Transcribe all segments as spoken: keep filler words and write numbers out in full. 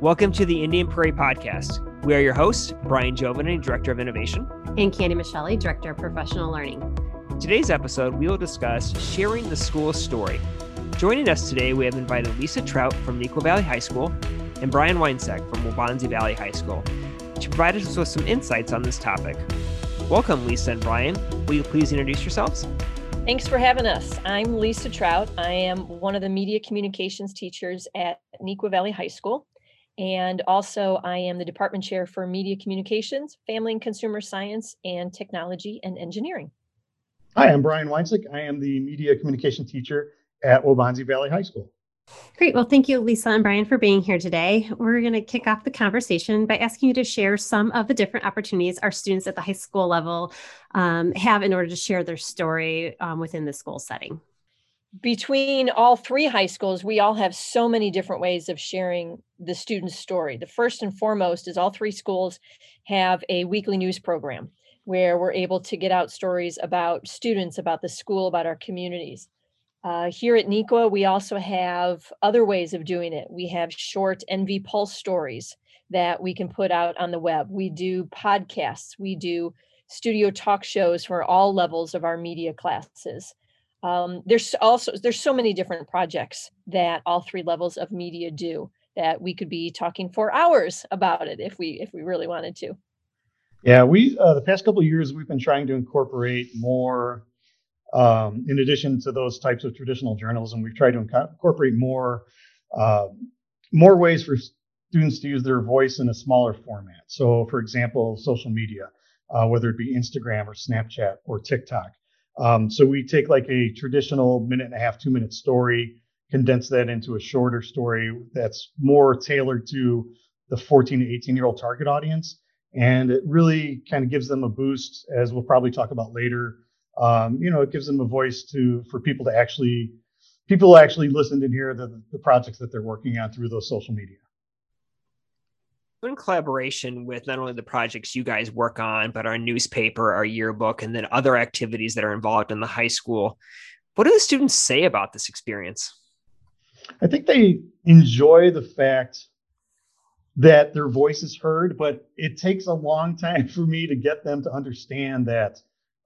Welcome to the Indian Prairie Podcast. We are your hosts, Brian Giovanni, Director of Innovation. And Candy Michele, Director of Professional Learning. Today's episode, we will discuss sharing the school story. Joining us today, we have invited Lisa Trout from Nequa Valley High School and Brian Weinsack from Waubonsie Valley High School to provide us with some insights on this topic. Welcome, Lisa and Brian. Will you please introduce yourselves? Thanks for having us. I'm Lisa Trout. I am one of the media communications teachers at Nequa Valley High School. And also I am the department chair for media communications, family and consumer science, and technology and engineering. Hi, I'm Brian Weinsack. I am the media communication teacher at Waubonsie Valley High School. Great. Well, thank you, Lisa and Brian, for being here today. We're going to kick off the conversation by asking you to share some of the different opportunities our students at the high school level um, have in order to share their story um, within the school setting. Between all three high schools, we all have so many different ways of sharing the student's story. The first and foremost is all three schools have a weekly news program where we're able to get out stories about students, about the school, about our communities. Uh, here at Nequa, we also have other ways of doing it. We have short N V Pulse stories that we can put out on the web. We do podcasts. We do studio talk shows for all levels of our media classes. Um, there's also there's so many different projects that all three levels of media do that we could be talking for hours about it if we if we really wanted to. Yeah, we uh, the past couple of years we've been trying to incorporate more. Um, in addition to those types of traditional journalism, we've tried to incorporate more uh, more ways for students to use their voice in a smaller format. So, for example, social media, uh, whether it be Instagram or Snapchat or TikTok. Um, so we take like a traditional minute and a half, two minute story, condense that into a shorter story that's more tailored to the fourteen to eighteen year old target audience. And it really kind of gives them a boost, as we'll probably talk about later. Um, you know, it gives them a voice to for people to actually, people actually listen and hear the, the projects that they're working on through those social media. In collaboration with not only the projects you guys work on, but our newspaper, our yearbook, and then other activities that are involved in the high school, what do the students say about this experience? I think they enjoy the fact that their voice is heard, but it takes a long time for me to get them to understand that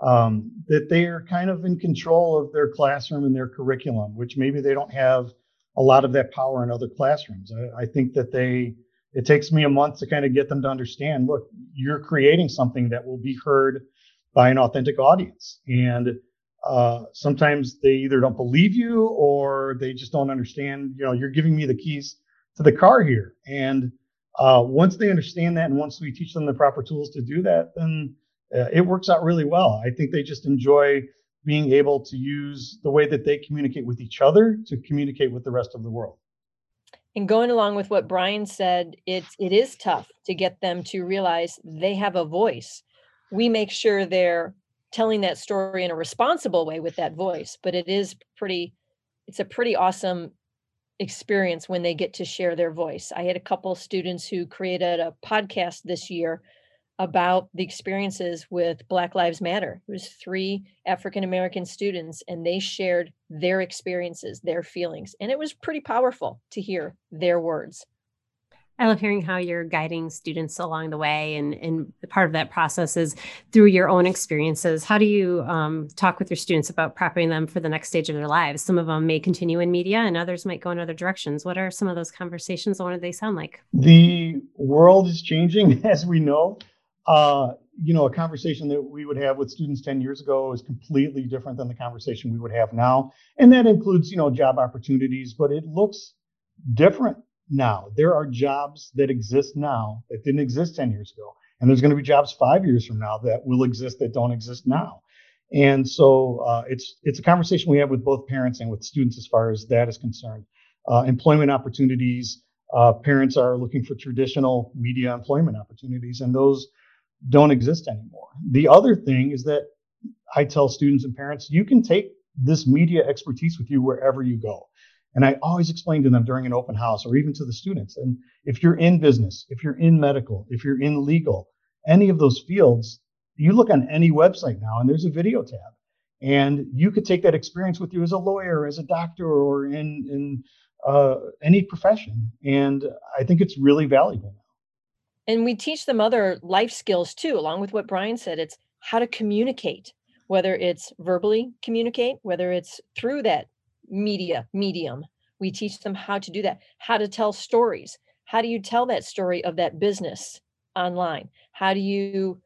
Um, that they are kind of in control of their classroom and their curriculum, which maybe they don't have a lot of that power in other classrooms. I, I think that they, it takes me a month to kind of get them to understand, look, you're creating something that will be heard by an authentic audience. And uh, sometimes they either don't believe you or they just don't understand, you know, you're giving me the keys to the car here. And uh, once they understand that and once we teach them the proper tools to do that, then Uh, it works out really well. I think they just enjoy being able to use the way that they communicate with each other to communicate with the rest of the world. And going along with what Brian said, it, it is tough to get them to realize they have a voice. We make sure they're telling that story in a responsible way with that voice, but it is pretty, it's a pretty awesome experience when they get to share their voice. I had a couple students who created a podcast this year about the experiences with Black Lives Matter. It was three African-American students, and they shared their experiences, their feelings. And it was pretty powerful to hear their words. I love hearing how you're guiding students along the way. And, and part of that process is through your own experiences. How do you um, talk with your students about prepping them for the next stage of their lives? Some of them may continue in media and others might go in other directions. What are some of those conversations? What do they sound like? The world is changing, as we know. Uh, you know, a conversation that we would have with students ten years ago is completely different than the conversation we would have now. And that includes, you know, job opportunities, but it looks different now. There are jobs that exist now that didn't exist ten years ago. And there's going to be jobs five years from now that will exist that don't exist now. And so uh, it's it's a conversation we have with both parents and with students as far as that is concerned. Uh, employment opportunities, uh, parents are looking for traditional media employment opportunities, and those don't exist anymore. The other thing is that I tell students and parents, you can take this media expertise with you wherever you go. And I always explain to them during an open house or even to the students. And if you're in business, if you're in medical, if you're in legal, any of those fields, you look on any website now and there's a video tab. And you could take that experience with you as a lawyer, as a doctor, or in, in uh, any profession. And I think it's really valuable. And we teach them other life skills too, along with what Brian said. It's how to communicate, whether it's verbally communicate, whether it's through that media medium. We teach them how to do that, how to tell stories. How do you tell that story of that business online? How do you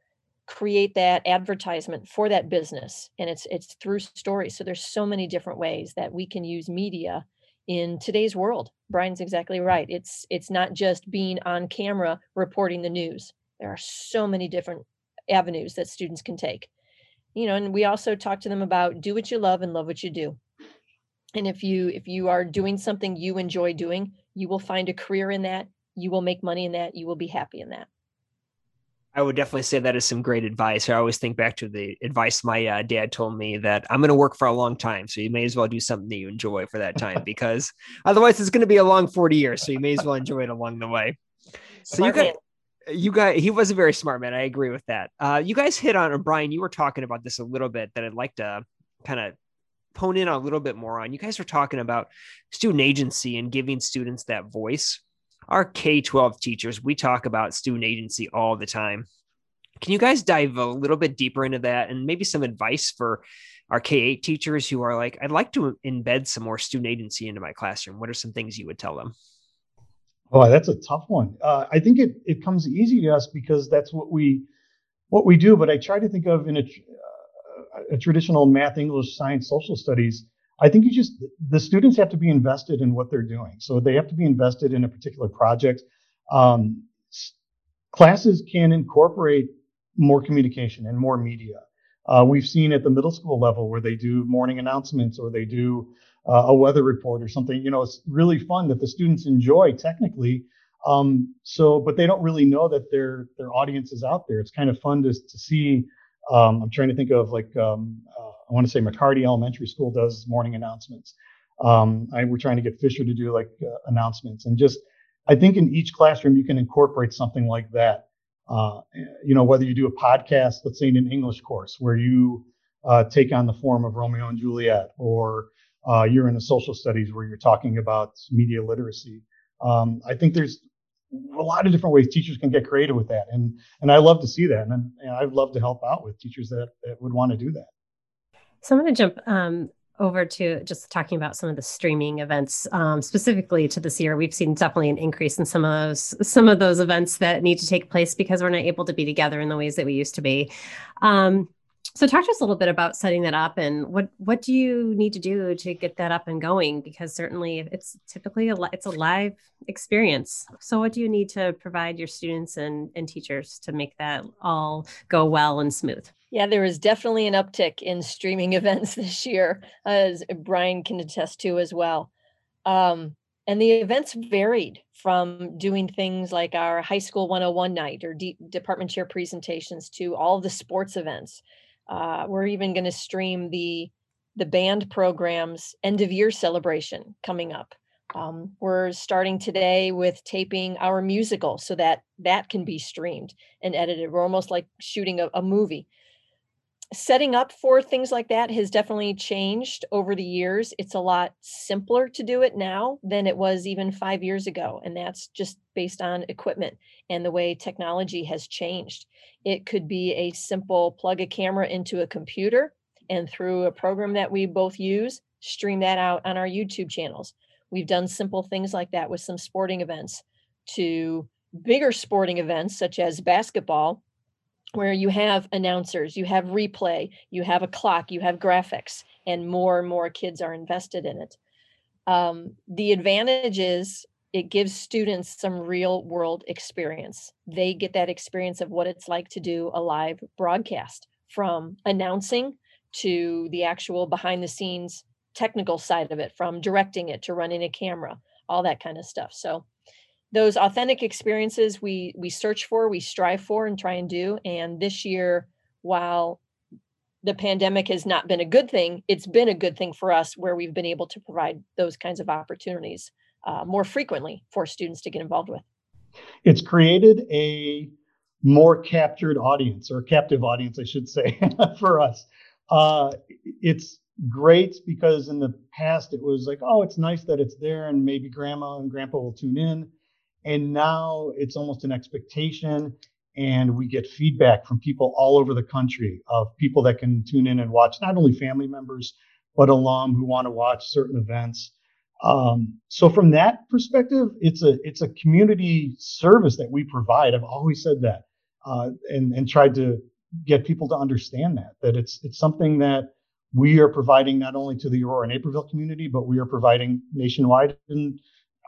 create that advertisement for that business? And it's it's through stories. So there's so many different ways that we can use media in today's world. Brian's exactly right. It's it's not just being on camera reporting the news. There are so many different avenues that students can take. You know, and we also talk to them about do what you love and love what you do. And if you if you are doing something you enjoy doing, you will find a career in that. You will make money in that. You will be happy in that. I would definitely say that is some great advice. I always think back to the advice my uh, dad told me that I'm going to work for a long time. So you may as well do something that you enjoy for that time, because otherwise it's going to be a long forty years. So you may as well enjoy it along the way. So smart you got, man. you got, he was a very smart man. I agree with that. Uh, you guys hit on, or Brian, you were talking about this a little bit that I'd like to kind of hone in a little bit more on. You guys were talking about student agency and giving students that voice. Our K twelve teachers, we talk about student agency all the time. Can you guys dive a little bit deeper into that and maybe some advice for our K eight teachers who are like, I'd like to embed some more student agency into my classroom? What are some things you would tell them? Oh, that's a tough one. Uh, I think it it comes easy to us because that's what we what we do. But I try to think of in a a traditional math, English, science, social studies, I think you just, the students have to be invested in what they're doing. So they have to be invested in a particular project. Um, classes can incorporate more communication and more media. Uh, we've seen at the middle school level where they do morning announcements or they do uh, a weather report or something. You know, it's really fun that the students enjoy technically. Um, so, but they don't really know that their their audience is out there. It's kind of fun to to see. Um, I'm trying to think of like, um, uh, I want to say McCarty Elementary School does morning announcements. Um, I, we're trying to get Fisher to do like uh, announcements, and just, I think in each classroom you can incorporate something like that. Uh, you know, whether you do a podcast, let's say in an English course where you uh, take on the form of Romeo and Juliet, or uh, you're in a social studies where you're talking about media literacy. Um, I think there's a lot of different ways teachers can get creative with that. And and I love to see that. And, and I'd love to help out with teachers that, that would want to do that. So I'm going to jump um, over to just talking about some of the streaming events, um, specifically to this year. We've seen definitely an increase in some of those, some of those events that need to take place because we're not able to be together in the ways that we used to be. Um, so talk to us a little bit about setting that up, and what, what do you need to do to get that up and going? Because certainly it's typically a, it's a live experience. So what do you need to provide your students and, and teachers to make that all go well and smooth? Yeah, there is definitely an uptick in streaming events this year, as Brian can attest to as well. Um, and the events varied from doing things like our high school one oh one night or de- department chair presentations to all the sports events. Uh, we're even going to stream the the band program's end of year celebration coming up. Um, we're starting today with taping our musical so that that can be streamed and edited. We're almost like shooting a, a movie. Setting up for things like that has definitely changed over the years. It's a lot simpler to do it now than it was even five years ago. And that's just based on equipment and the way technology has changed. It could be a simple plug a camera into a computer and through a program that we both use, stream that out on our YouTube channels. We've done simple things like that with some sporting events to bigger sporting events such as basketball, where you have announcers, you have replay, you have a clock, you have graphics, and more and more kids are invested in it. Um, the advantage is it gives students some real world experience. They get that experience of what it's like to do a live broadcast, from announcing to the actual behind the scenes technical side of it, from directing it to running a camera, all that kind of stuff. So those authentic experiences we we search for, we strive for, and try and do. And this year, while the pandemic has not been a good thing, it's been a good thing for us where we've been able to provide those kinds of opportunities uh, more frequently for students to get involved with. It's created a more captured audience, or captive audience, I should say, for us. Uh, it's great, because in the past it was like, oh, it's nice that it's there and maybe grandma and grandpa will tune in. And now it's almost an expectation, and we get feedback from people all over the country of people that can tune in and watch, not only family members, but alum who want to watch certain events. Um, so from that perspective, it's a it's a community service that we provide. I've always said that, uh, and and tried to get people to understand that that it's it's something that we are providing not only to the Aurora and Naperville community, but we are providing nationwide. And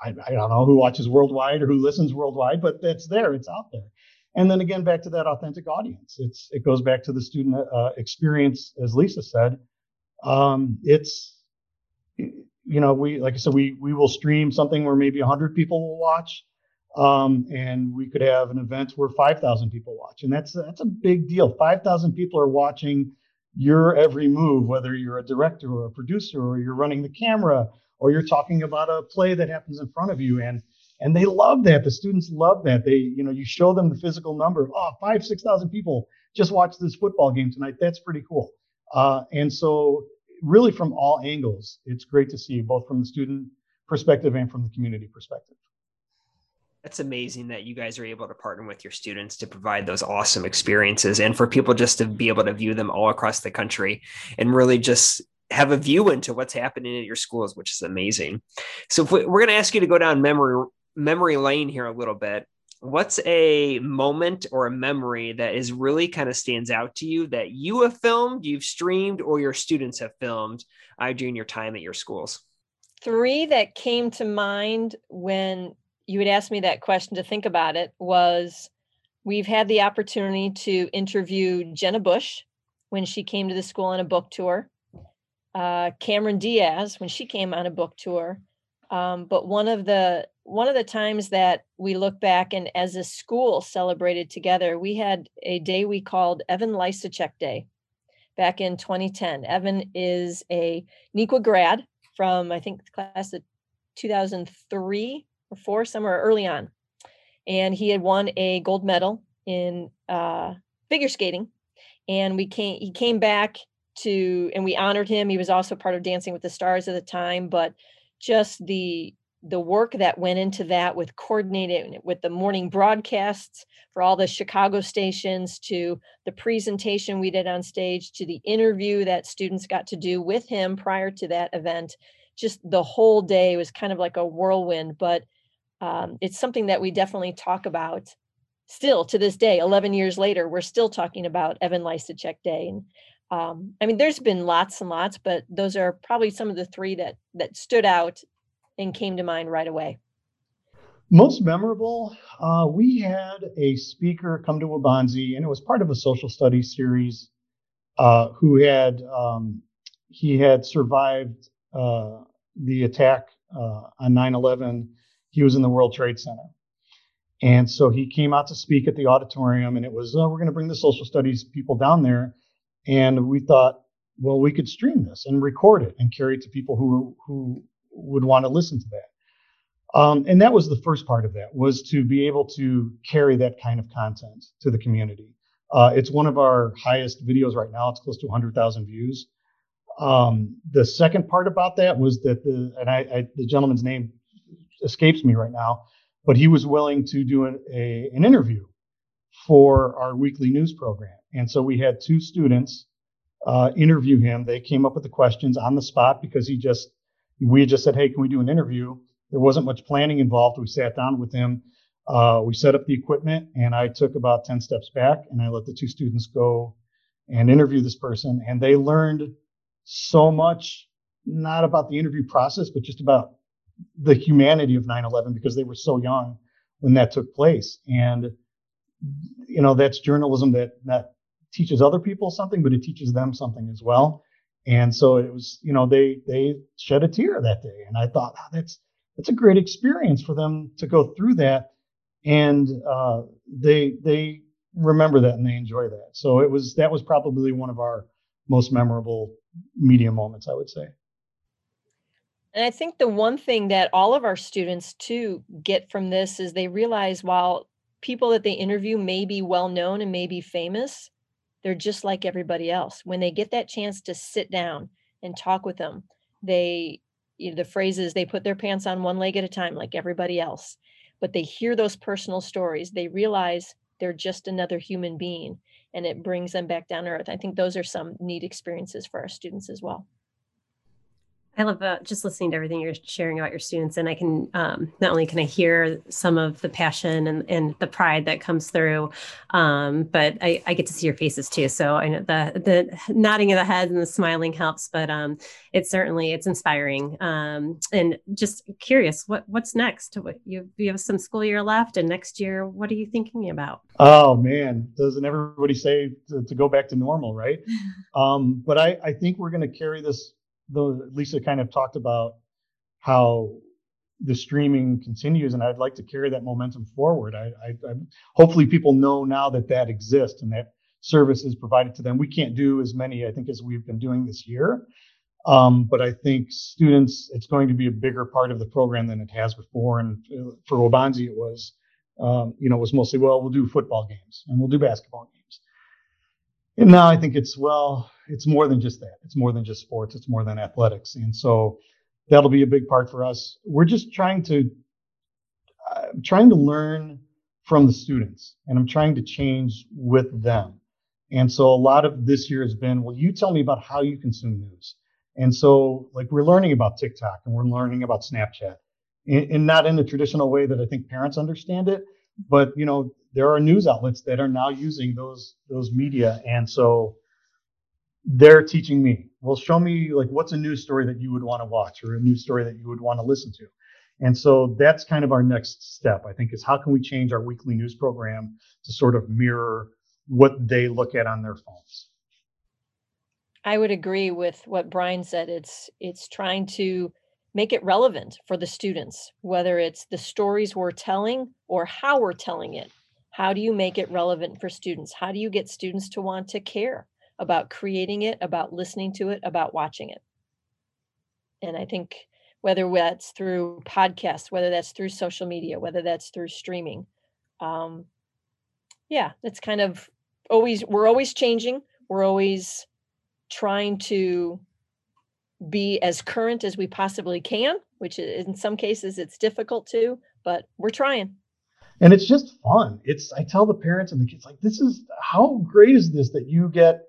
I, I don't know who watches worldwide or who listens worldwide, but that's there. It's out there. And then again, back to that authentic audience. It's it goes back to the student uh, experience, as Lisa said. Um, it's you know we like I said we we will stream something where maybe one hundred people will watch, um, and we could have an event where five thousand people watch, and that's that's a big deal. five thousand people are watching your every move, whether you're a director or a producer or you're running the camera or you're talking about a play that happens in front of you, and and they love that. The students love that. They, you know, you show them the physical number. Oh, five, six thousand people just watched this football game tonight. That's pretty cool. Uh, and so, really, from all angles, it's great to see, both from the student perspective and from the community perspective. That's amazing that you guys are able to partner with your students to provide those awesome experiences, and for people just to be able to view them all across the country and really just have a view into what's happening at your schools, which is amazing. So, if we, we're going to ask you to go down memory. memory lane here a little bit. What's a moment or a memory that is really kind of stands out to you that you have filmed, you've streamed, or your students have filmed uh, during your time at your schools? Three that came to mind when you would ask me that question to think about it was, we've had the opportunity to interview Jenna Bush when she came to the school on a book tour, uh, Cameron Diaz when she came on a book tour. Um, but one of the One of the times that we look back and as a school celebrated together, we had a day we called Evan Lysacek Day back in twenty ten. Evan is a Nequa grad from, I think, the class of two thousand three or four, somewhere early on. And he had won a gold medal in uh, figure skating. And we came, he came back to, and we honored him. He was also part of Dancing with the Stars at the time, but just the the work that went into that, with coordinating with the morning broadcasts for all the Chicago stations, to the presentation we did on stage, to the interview that students got to do with him prior to that event. Just the whole day was kind of like a whirlwind, but um, it's something that we definitely talk about still to this day. eleven years later, we're still talking about Evan Lysacek Day. And um, I mean, there's been lots and lots, but those are probably some of the three that that stood out and came to mind right away. Most memorable, uh, we had a speaker come to Waubonsie, and it was part of a social studies series, uh, who had, um, he had survived uh, the attack uh, on nine eleven. He was in the World Trade Center. And so he came out to speak at the auditorium, and it was, oh, we're gonna bring the social studies people down there. And we thought, well, we could stream this and record it and carry it to people who, who, would want to listen to that. Um, and that was the first part of that, was to be able to carry that kind of content to the community. Uh, it's one of our highest videos right now. It's close to one hundred thousand views. Um, the second part about that was that the, and I, I, the gentleman's name escapes me right now, but he was willing to do an, a, an interview for our weekly news program. And so we had two students uh, interview him. They came up with the questions on the spot because he just, We just said, hey, can we do an interview? There wasn't much planning involved. We sat down with him. Uh, we set up the equipment, and I took about ten steps back, and I let the two students go and interview this person. And they learned so much, not about the interview process, but just about the humanity of nine eleven, because they were so young when that took place. And, you know, that's journalism that, that teaches other people something, but it teaches them something as well. And so it was, you know, they they shed a tear that day. And I thought, oh, that's that's a great experience for them to go through that. And uh, they they remember that and they enjoy that. So it was that was probably one of our most memorable media moments, I would say. And I think the one thing that all of our students, too, get from this is they realize while people that they interview may be well-known and may be famous, they're just like everybody else. When they get that chance to sit down and talk with them. They, you know, the phrase is, they put their pants on one leg at a time, like everybody else, but they hear those personal stories. They realize they're just another human being, and it brings them back down to earth. I think those are some neat experiences for our students as well. I love uh, just listening to everything you're sharing about your students. And I can, um, not only can I hear some of the passion and, and the pride that comes through, um, but I, I get to see your faces too. So I know the, the nodding of the head and the smiling helps, but um, it's certainly, it's inspiring. Um, and just curious, what what's next? What, you, you have some school year left, and next year, what are you thinking about? Oh man, doesn't everybody say to, to go back to normal, right? um, but I, I think we're going to carry this. Though Lisa kind of talked about how the streaming continues, and I'd like to carry that momentum forward. I, I, I hopefully people know now that that exists and that service is provided to them. We can't do as many, I think, as we've been doing this year. Um, but I think students, it's going to be a bigger part of the program than it has before. And for Waubonsie, it was, um, you know, it was mostly, well, we'll do football games and we'll do basketball games. And now I think it's, well, it's more than just that. It's more than just sports. It's more than athletics. And so that'll be a big part for us. We're just trying to, I'm trying to learn from the students, and I'm trying to change with them. And so a lot of this year has been, well, you tell me about how you consume news. And so, like, we're learning about TikTok and we're learning about Snapchat, and, and not in the traditional way that I think parents understand it, but, you know, there are news outlets that are now using those, those media. And so they're teaching me, well, show me, like, what's a news story that you would want to watch or a news story that you would want to listen to. And so that's kind of our next step, I think, is how can we change our weekly news program to sort of mirror what they look at on their phones? I would agree with what Brian said. It's, it's trying to make it relevant for the students, whether it's the stories we're telling or how we're telling it. How do you make it relevant for students? How do you get students to want to care about creating it, about listening to it, about watching it? And I think whether that's through podcasts, whether that's through social media, whether that's through streaming, um, yeah, it's kind of always, we're always changing. We're always trying to be as current as we possibly can, which in some cases it's difficult to, but we're trying. And it's just fun. It's, I tell the parents and the kids, like, this is, how great is this that you get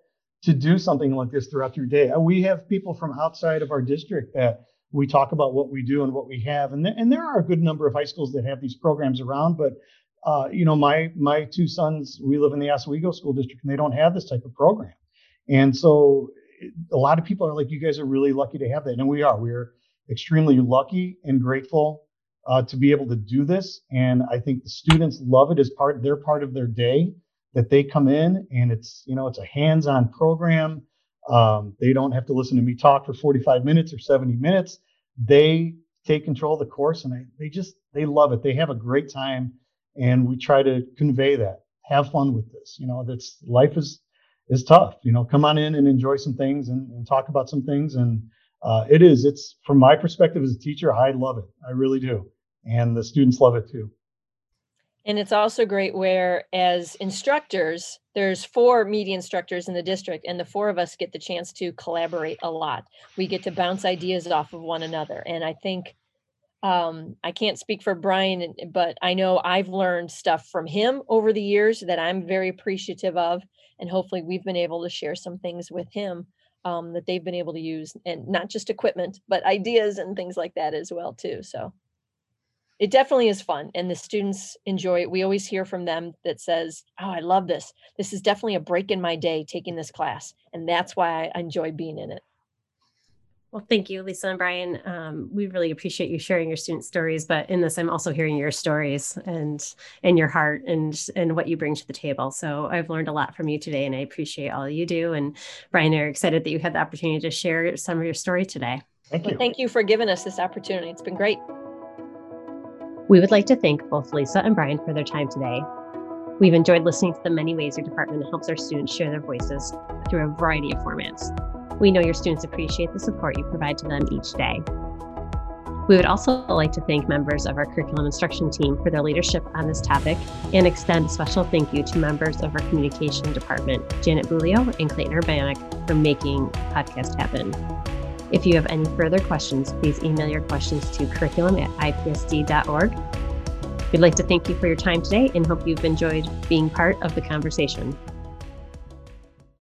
to do something like this throughout your day? We have people from outside of our district that we talk about what we do and what we have. And, th- and there are a good number of high schools that have these programs around. But, uh, you know, my my two sons, we live in the Oswego School District, and they don't have this type of program. And so it, a lot of people are like, you guys are really lucky to have that. And we are. We are extremely lucky and grateful Uh, to be able to do this. And I think the students love it as part, they're part of their day that they come in, and it's, you know, it's a hands-on program. Um, they don't have to listen to me talk for forty-five minutes or seventy minutes. They take control of the course, and I, they just, they love it. They have a great time. And we try to convey that, have fun with this. You know, that's, life is, is tough, you know, come on in and enjoy some things and, and talk about some things. And uh, it is, it's, from my perspective as a teacher, I love it. I really do. And the students love it too. And it's also great where, as instructors, there's four media instructors in the district, and the four of us get the chance to collaborate a lot. We get to bounce ideas off of one another. And I think, um, I can't speak for Brian, but I know I've learned stuff from him over the years that I'm very appreciative of. And hopefully we've been able to share some things with him um, that they've been able to use, and not just equipment, but ideas and things like that as well too. So it definitely is fun, and the students enjoy it. We always hear from them that says, oh, I love this. This is definitely a break in my day taking this class, and that's why I enjoy being in it. Well, thank you, Lisa and Brian. Um, we really appreciate you sharing your student stories, but in this, I'm also hearing your stories and, and your heart and, and what you bring to the table. So I've learned a lot from you today, and I appreciate all you do. And Brian, I'm excited that you had the opportunity to share some of your story today. Thank you. Well, thank you for giving us this opportunity. It's been great. We would like to thank both Lisa and Brian for their time today. We've enjoyed listening to the many ways your department helps our students share their voices through a variety of formats. We know your students appreciate the support you provide to them each day. We would also like to thank members of our curriculum instruction team for their leadership on this topic, and extend a special thank you to members of our communication department, Janet Bulio and Clayton Urbanic, for making the podcast happen. If you have any further questions, please email your questions to curriculum at I P S D dot org. We'd like to thank you for your time today and hope you've enjoyed being part of the conversation.